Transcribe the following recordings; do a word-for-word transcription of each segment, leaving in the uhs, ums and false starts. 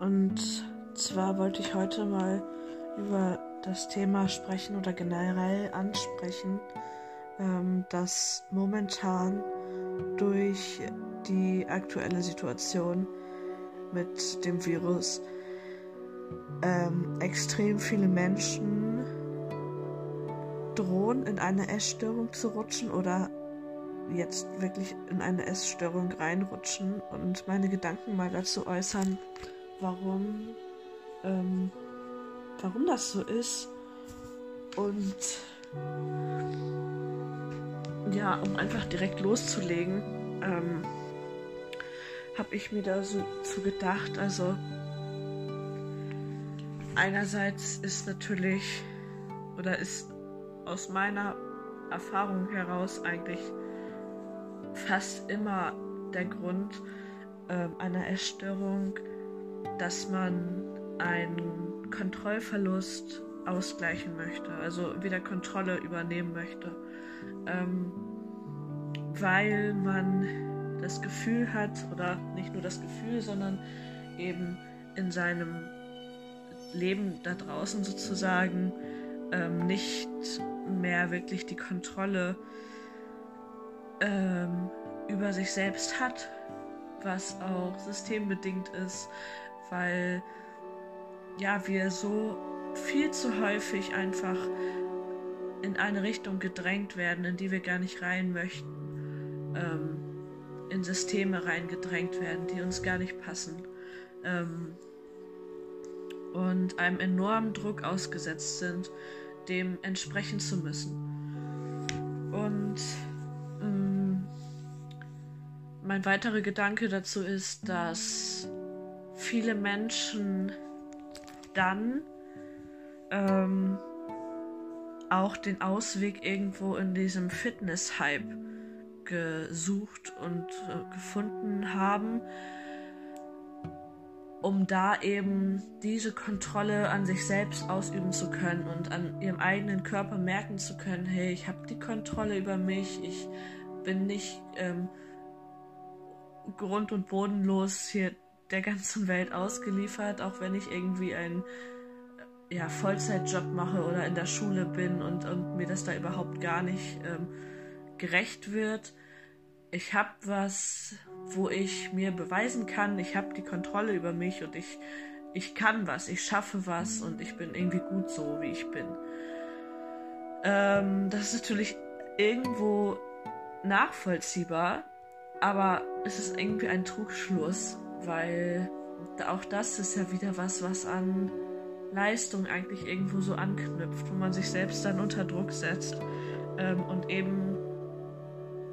Und zwar wollte ich heute mal über das Thema sprechen oder generell ansprechen, ähm, dass momentan durch die aktuelle Situation mit dem Virus ähm, extrem viele Menschen drohen, in eine Essstörung zu rutschen oder jetzt wirklich in eine Essstörung reinrutschen und meine Gedanken mal dazu äußern, warum ähm, warum das so ist. Und ja, um einfach direkt loszulegen, ähm, habe ich mir da so zu gedacht, also einerseits ist natürlich, oder ist aus meiner Erfahrung heraus eigentlich fast immer der Grund äh, einer Essstörung, dass man einen Kontrollverlust ausgleichen möchte, also wieder Kontrolle übernehmen möchte, ähm, weil man das Gefühl hat, oder nicht nur das Gefühl, sondern eben in seinem Leben da draußen sozusagen ähm, nicht mehr wirklich die Kontrolle ähm, über sich selbst hat, was auch systembedingt ist, weil ja, wir so viel zu häufig einfach in eine Richtung gedrängt werden, in die wir gar nicht rein möchten, ähm, in Systeme reingedrängt werden, die uns gar nicht passen, ähm, und einem enormen Druck ausgesetzt sind, dem entsprechen zu müssen. Und ähm, mein weiterer Gedanke dazu ist, dass viele Menschen dann ähm, auch den Ausweg irgendwo in diesem Fitness-Hype gesucht und äh, gefunden haben, um da eben diese Kontrolle an sich selbst ausüben zu können und an ihrem eigenen Körper merken zu können, hey, ich habe die Kontrolle über mich, ich bin nicht ähm, grund- und bodenlos hier der ganzen Welt ausgeliefert, auch wenn ich irgendwie einen ja, Vollzeitjob mache oder in der Schule bin und, und mir das da überhaupt gar nicht ähm, gerecht wird. Ich habe was, wo ich mir beweisen kann, ich habe die Kontrolle über mich und ich, ich kann was, ich schaffe was und ich bin irgendwie gut so, wie ich bin. Ähm, das ist natürlich irgendwo nachvollziehbar, aber es ist irgendwie ein Trugschluss, weil auch das ist ja wieder was, was an Leistung eigentlich irgendwo so anknüpft, wo man sich selbst dann unter Druck setzt ähm, und eben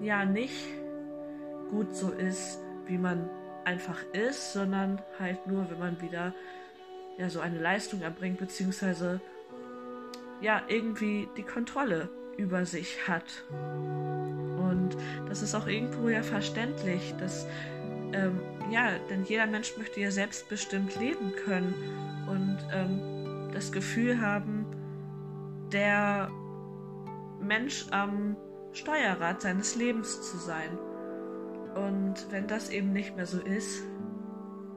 ja nicht gut so ist, wie man einfach ist, sondern halt nur, wenn man wieder ja so eine Leistung erbringt, beziehungsweise ja irgendwie die Kontrolle über sich hat. Und das ist auch irgendwo ja verständlich, dass Ähm, ja, denn jeder Mensch möchte ja selbstbestimmt leben können und ähm, das Gefühl haben, der Mensch am Steuerrad seines Lebens zu sein. Und wenn das eben nicht mehr so ist,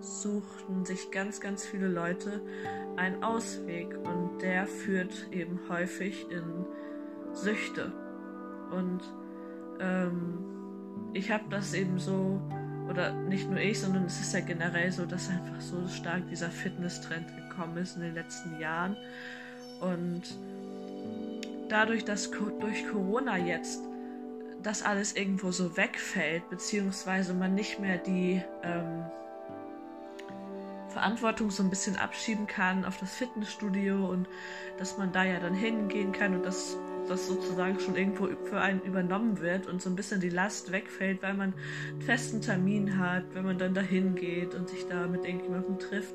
suchten sich ganz, ganz viele Leute einen Ausweg und der führt eben häufig in Süchte. Und ähm, ich habe das eben so, oder nicht nur ich, sondern es ist ja generell so, dass einfach so stark dieser Fitness-Trend gekommen ist in den letzten Jahren. Und dadurch, dass durch Corona jetzt das alles irgendwo so wegfällt, beziehungsweise man nicht mehr die ähm, Verantwortung so ein bisschen abschieben kann auf das Fitnessstudio und dass man da ja dann hingehen kann und das das sozusagen schon irgendwo für einen übernommen wird und so ein bisschen die Last wegfällt, weil man einen festen Termin hat, wenn man dann dahin geht und sich da mit irgendjemandem trifft,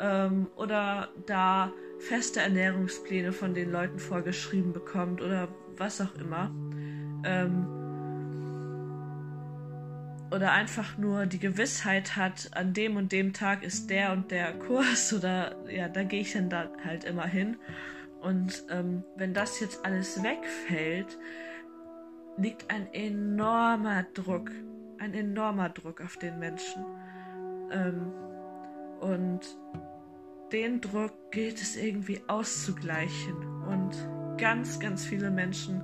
ähm, oder da feste Ernährungspläne von den Leuten vorgeschrieben bekommt oder was auch immer, ähm, oder einfach nur die Gewissheit hat, an dem und dem Tag ist der und der Kurs oder ja, da gehe ich dann da halt immer hin. Und ähm, wenn das jetzt alles wegfällt, liegt ein enormer Druck, ein enormer Druck auf den Menschen. Ähm, Und den Druck gilt es irgendwie auszugleichen. Und ganz, ganz viele Menschen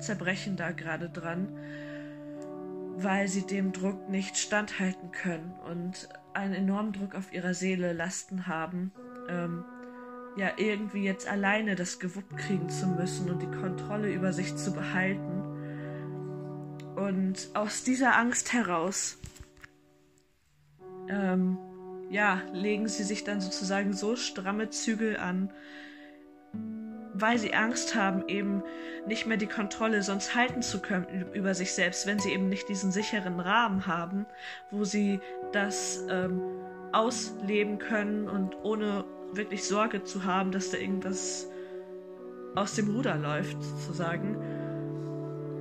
zerbrechen da gerade dran, weil sie dem Druck nicht standhalten können und einen enormen Druck auf ihrer Seele lasten haben, ähm, ja irgendwie jetzt alleine das gewuppt kriegen zu müssen und die Kontrolle über sich zu behalten. Und aus dieser Angst heraus ähm, ja, legen sie sich dann sozusagen so stramme Zügel an, weil sie Angst haben, eben nicht mehr die Kontrolle sonst halten zu können über sich selbst, wenn sie eben nicht diesen sicheren Rahmen haben, wo sie das ähm, ausleben können und ohne wirklich Sorge zu haben, dass da irgendwas aus dem Ruder läuft, sozusagen.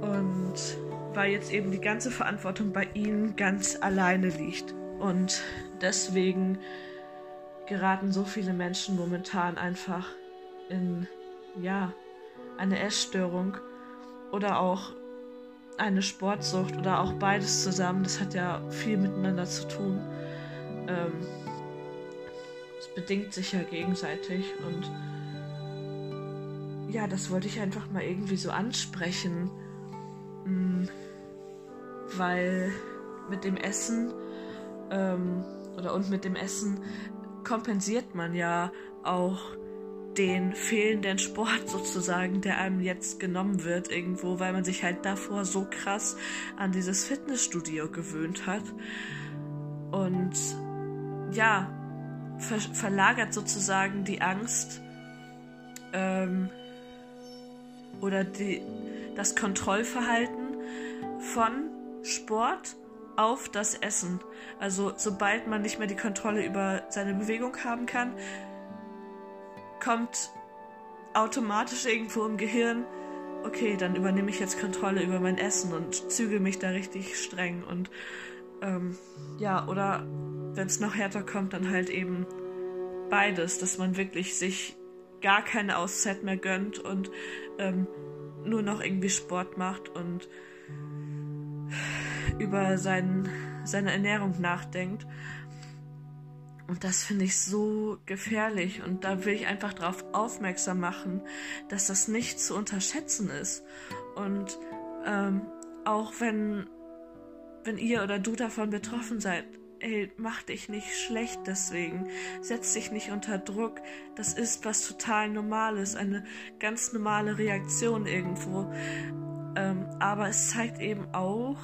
Und weil jetzt eben die ganze Verantwortung bei ihnen ganz alleine liegt. Und deswegen geraten so viele Menschen momentan einfach in ja, eine Essstörung oder auch eine Sportsucht oder auch beides zusammen. Das hat ja viel miteinander zu tun. Ähm, es bedingt sich ja gegenseitig und ja, das wollte ich einfach mal irgendwie so ansprechen, mhm. weil mit dem Essen ähm, oder und mit dem Essen kompensiert man ja auch den fehlenden Sport sozusagen, der einem jetzt genommen wird irgendwo, weil man sich halt davor so krass an dieses Fitnessstudio gewöhnt hat und ja, ver- verlagert sozusagen die Angst ähm, oder die, das Kontrollverhalten von Sport auf das Essen. Also sobald man nicht mehr die Kontrolle über seine Bewegung haben kann, kommt automatisch irgendwo im Gehirn, okay, dann übernehme ich jetzt Kontrolle über mein Essen und zügel mich da richtig streng und ähm, ja, oder wenn es noch härter kommt, dann halt eben beides, dass man wirklich sich gar keine Auszeit mehr gönnt und ähm, nur noch irgendwie Sport macht und über sein, seine Ernährung nachdenkt. Und das finde ich so gefährlich und da will ich einfach darauf aufmerksam machen, dass das nicht zu unterschätzen ist. Und ähm, auch wenn, wenn ihr oder du davon betroffen seid, ey, mach dich nicht schlecht deswegen, setz dich nicht unter Druck, das ist was total Normales, eine ganz normale Reaktion irgendwo. Ähm, aber es zeigt eben auch,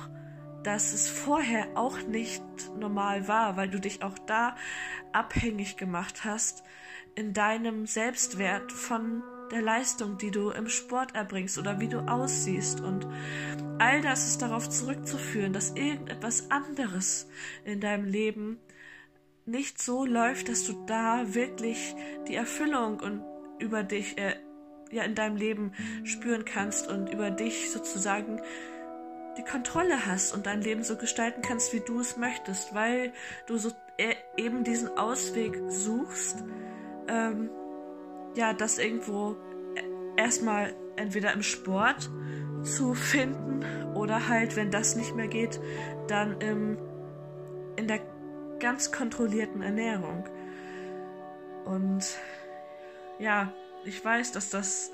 dass es vorher auch nicht normal war, weil du dich auch da abhängig gemacht hast in deinem Selbstwert von der Leistung, die du im Sport erbringst oder wie du aussiehst. Und all das ist darauf zurückzuführen, dass irgendetwas anderes in deinem Leben nicht so läuft, dass du da wirklich die Erfüllung und über dich äh, ja in deinem Leben spüren kannst und über dich sozusagen die Kontrolle hast und dein Leben so gestalten kannst, wie du es möchtest, weil du so e- eben diesen Ausweg suchst, ähm, ja, das irgendwo erstmal entweder im Sport zu finden oder halt, wenn das nicht mehr geht, dann im, in der ganz kontrollierten Ernährung. Und ja, ich weiß, dass das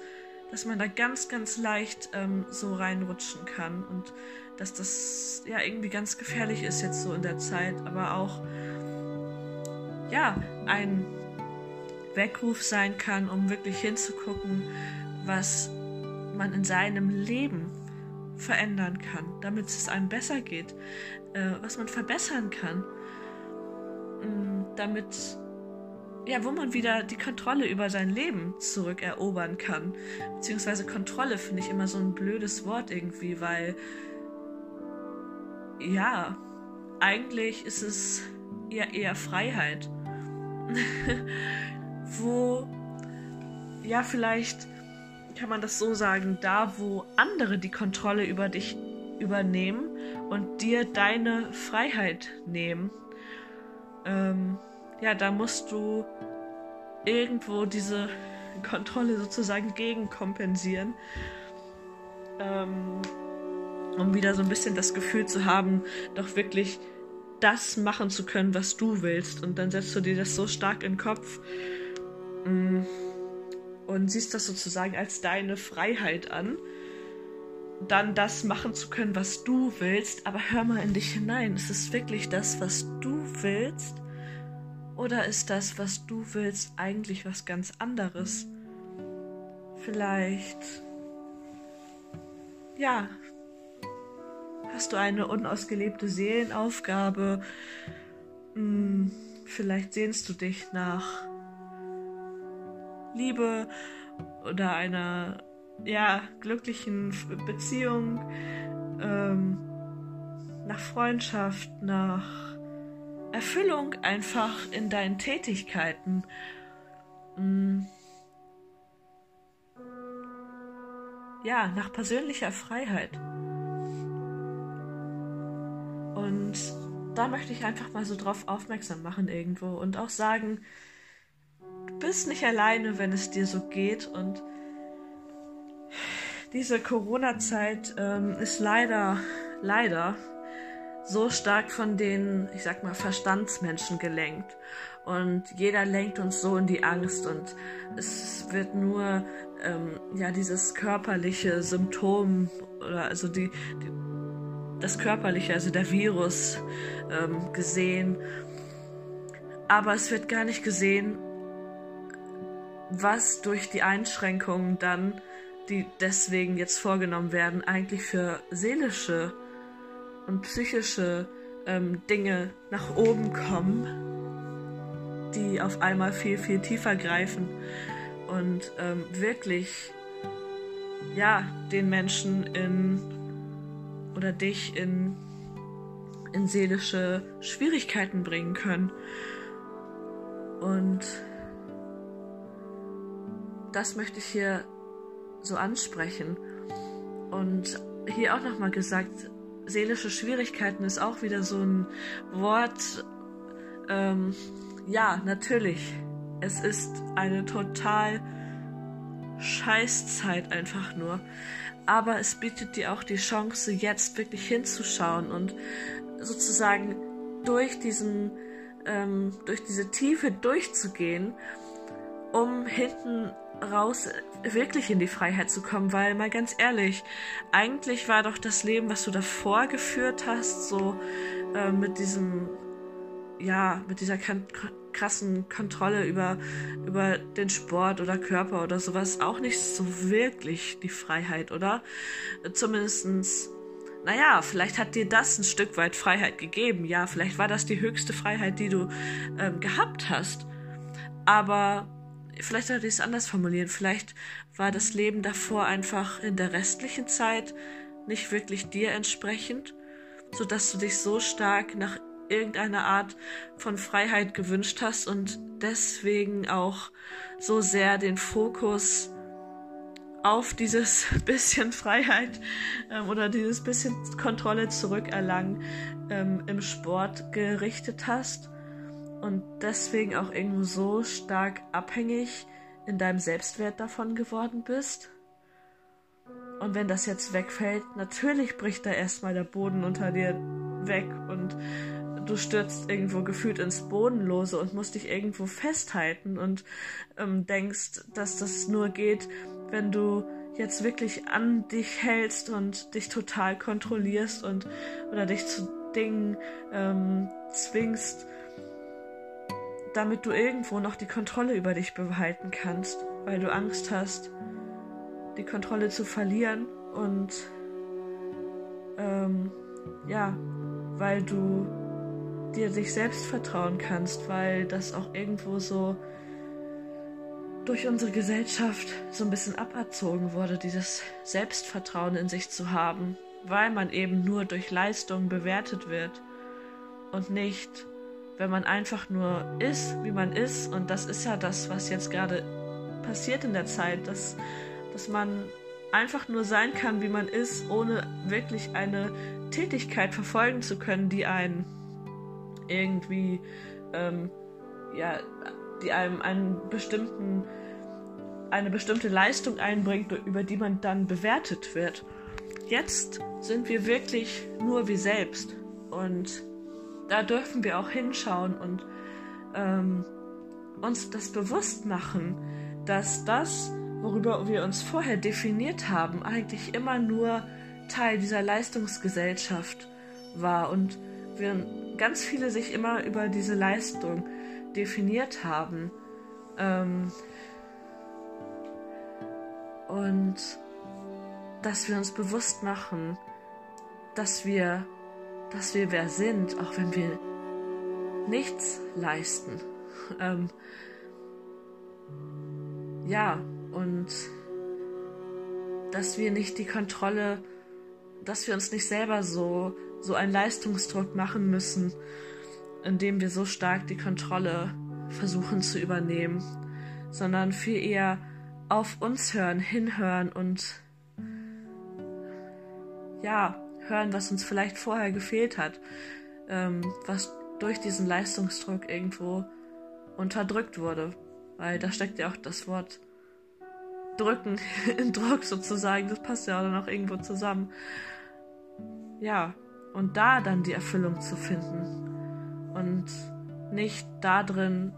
dass man da ganz, ganz leicht ähm, so reinrutschen kann und dass das ja irgendwie ganz gefährlich ist jetzt so in der Zeit, aber auch ja ein Weckruf sein kann, um wirklich hinzugucken, was man in seinem Leben verändern kann, damit es einem besser geht, äh, was man verbessern kann, damit ja, wo man wieder die Kontrolle über sein Leben zurückerobern kann. Beziehungsweise Kontrolle finde ich immer so ein blödes Wort irgendwie, weil ja, eigentlich ist es ja eher Freiheit. Wo, ja, vielleicht kann man das so sagen, da wo andere die Kontrolle über dich übernehmen und dir deine Freiheit nehmen, ähm, ja, da musst du irgendwo diese Kontrolle sozusagen gegenkompensieren, ähm, um wieder so ein bisschen das Gefühl zu haben, doch wirklich das machen zu können, was du willst. Und dann setzt du dir das so stark in den Kopf und siehst das sozusagen als deine Freiheit an, dann das machen zu können, was du willst. Aber hör mal in dich hinein. Ist es wirklich das, was du willst? Oder ist das, was du willst, eigentlich was ganz anderes? Vielleicht, ja, hast du eine unausgelebte Seelenaufgabe? Hm, vielleicht sehnst du dich nach Liebe oder einer, ja, glücklichen Beziehung, ähm, nach Freundschaft, nach Erfüllung einfach in deinen Tätigkeiten. Hm. Ja, nach persönlicher Freiheit. Und da möchte ich einfach mal so drauf aufmerksam machen irgendwo und auch sagen, du bist nicht alleine, wenn es dir so geht. Und diese Corona-Zeit ähm, ist leider, leider so stark von den, ich sag mal, Verstandsmenschen gelenkt. Und jeder lenkt uns so in die Angst und es wird nur ähm, ja dieses körperliche Symptom oder also die, die das körperliche, also der Virus ähm, gesehen. Aber es wird gar nicht gesehen, was durch die Einschränkungen dann, die deswegen jetzt vorgenommen werden, eigentlich für seelische und psychische ähm, Dinge nach oben kommen, die auf einmal viel, viel tiefer greifen und ähm, wirklich, ja, den Menschen in oder dich in, in seelische Schwierigkeiten bringen können. Und das möchte ich hier so ansprechen. Und hier auch nochmal gesagt, seelische Schwierigkeiten ist auch wieder so ein Wort. Ähm, ja, natürlich. Es ist eine total Scheißzeit einfach nur. Aber es bietet dir auch die Chance, jetzt wirklich hinzuschauen und sozusagen durch diesen, ähm, durch diese Tiefe durchzugehen, um hinten raus wirklich in die Freiheit zu kommen, weil mal ganz ehrlich, eigentlich war doch das Leben, was du davor geführt hast, so äh, mit diesem, ja, mit dieser krassen Kontrolle über, über den Sport oder Körper oder sowas, auch nicht so wirklich die Freiheit, oder? Zumindestens, naja, vielleicht hat dir das ein Stück weit Freiheit gegeben, ja, vielleicht war das die höchste Freiheit, die du äh, gehabt hast, aber vielleicht sollte ich es anders formulieren. Vielleicht war das Leben davor einfach in der restlichen Zeit nicht wirklich dir entsprechend, sodass du dich so stark nach irgendeiner Art von Freiheit gewünscht hast und deswegen auch so sehr den Fokus auf dieses bisschen Freiheit ähm, oder dieses bisschen Kontrolle zurückerlangen ähm, im Sport gerichtet hast. Und deswegen auch irgendwo so stark abhängig in deinem Selbstwert davon geworden bist. Und wenn das jetzt wegfällt, natürlich bricht da erstmal der Boden unter dir weg und du stürzt irgendwo gefühlt ins Bodenlose und musst dich irgendwo festhalten und ähm, denkst, dass das nur geht, wenn du jetzt wirklich an dich hältst und dich total kontrollierst und oder dich zu Dingen ähm, zwingst, damit du irgendwo noch die Kontrolle über dich behalten kannst, weil du Angst hast, die Kontrolle zu verlieren und ähm, ja, weil du dir dich selbst vertrauen kannst, weil das auch irgendwo so durch unsere Gesellschaft so ein bisschen aberzogen wurde, dieses Selbstvertrauen in sich zu haben, weil man eben nur durch Leistung bewertet wird und nicht, wenn man einfach nur ist, wie man ist. Und das ist ja das, was jetzt gerade passiert in der Zeit, dass, dass man einfach nur sein kann, wie man ist, ohne wirklich eine Tätigkeit verfolgen zu können, die einen irgendwie, ähm, ja, die einem einen bestimmten, eine bestimmte Leistung einbringt, über die man dann bewertet wird. Jetzt sind wir wirklich nur wir selbst und da dürfen wir auch hinschauen und ähm, uns das bewusst machen, dass das, worüber wir uns vorher definiert haben, eigentlich immer nur Teil dieser Leistungsgesellschaft war und wir ganz viele sich immer über diese Leistung definiert haben. Ähm, und dass wir uns bewusst machen, dass wir, dass wir wer sind, auch wenn wir nichts leisten. Ähm, ja, und dass wir nicht die Kontrolle, dass wir uns nicht selber so, so einen Leistungsdruck machen müssen, indem wir so stark die Kontrolle versuchen zu übernehmen, sondern viel eher auf uns hören, hinhören und ja, hören, was uns vielleicht vorher gefehlt hat, ähm, was durch diesen Leistungsdruck irgendwo unterdrückt wurde, weil da steckt ja auch das Wort drücken in Druck sozusagen, das passt ja auch dann auch irgendwo zusammen. Ja, und da dann die Erfüllung zu finden und nicht darin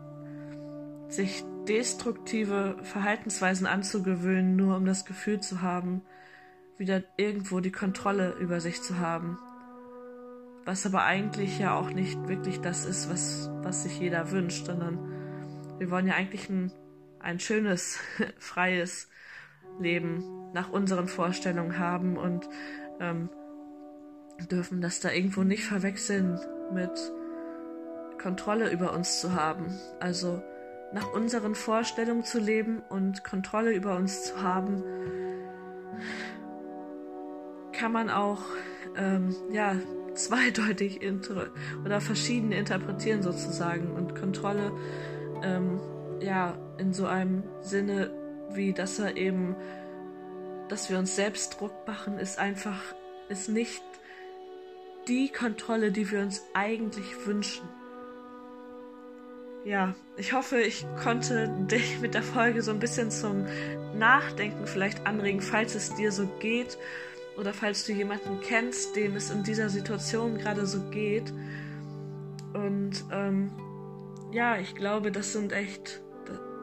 sich destruktive Verhaltensweisen anzugewöhnen, nur um das Gefühl zu haben, wieder irgendwo die Kontrolle über sich zu haben. Was aber eigentlich ja auch nicht wirklich das ist, was, was sich jeder wünscht, sondern wir wollen ja eigentlich ein, ein schönes, freies Leben nach unseren Vorstellungen haben und ähm, dürfen das da irgendwo nicht verwechseln mit Kontrolle über uns zu haben. Also nach unseren Vorstellungen zu leben und Kontrolle über uns zu haben, kann man auch ähm, ja, zweideutig inter- oder verschieden interpretieren sozusagen und Kontrolle ähm, ja, in so einem Sinne, wie dass er eben, dass wir uns selbst Druck machen, ist einfach, ist nicht die Kontrolle, die wir uns eigentlich wünschen. Ja, ich hoffe, ich konnte dich mit der Folge so ein bisschen zum Nachdenken vielleicht anregen, falls es dir so geht oder falls du jemanden kennst, dem es in dieser Situation gerade so geht. Und ähm, ja, ich glaube, das sind echt,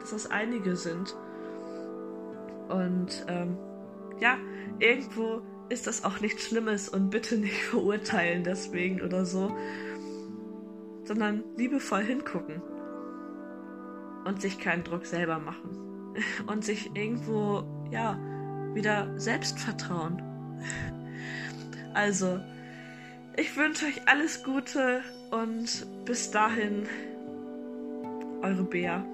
dass das einige sind. Und ähm, ja, irgendwo ist das auch nichts Schlimmes und bitte nicht verurteilen deswegen oder so, sondern liebevoll hingucken und sich keinen Druck selber machen und sich irgendwo, ja, wieder selbst vertrauen. Also, ich wünsche euch alles Gute und bis dahin, eure Bea.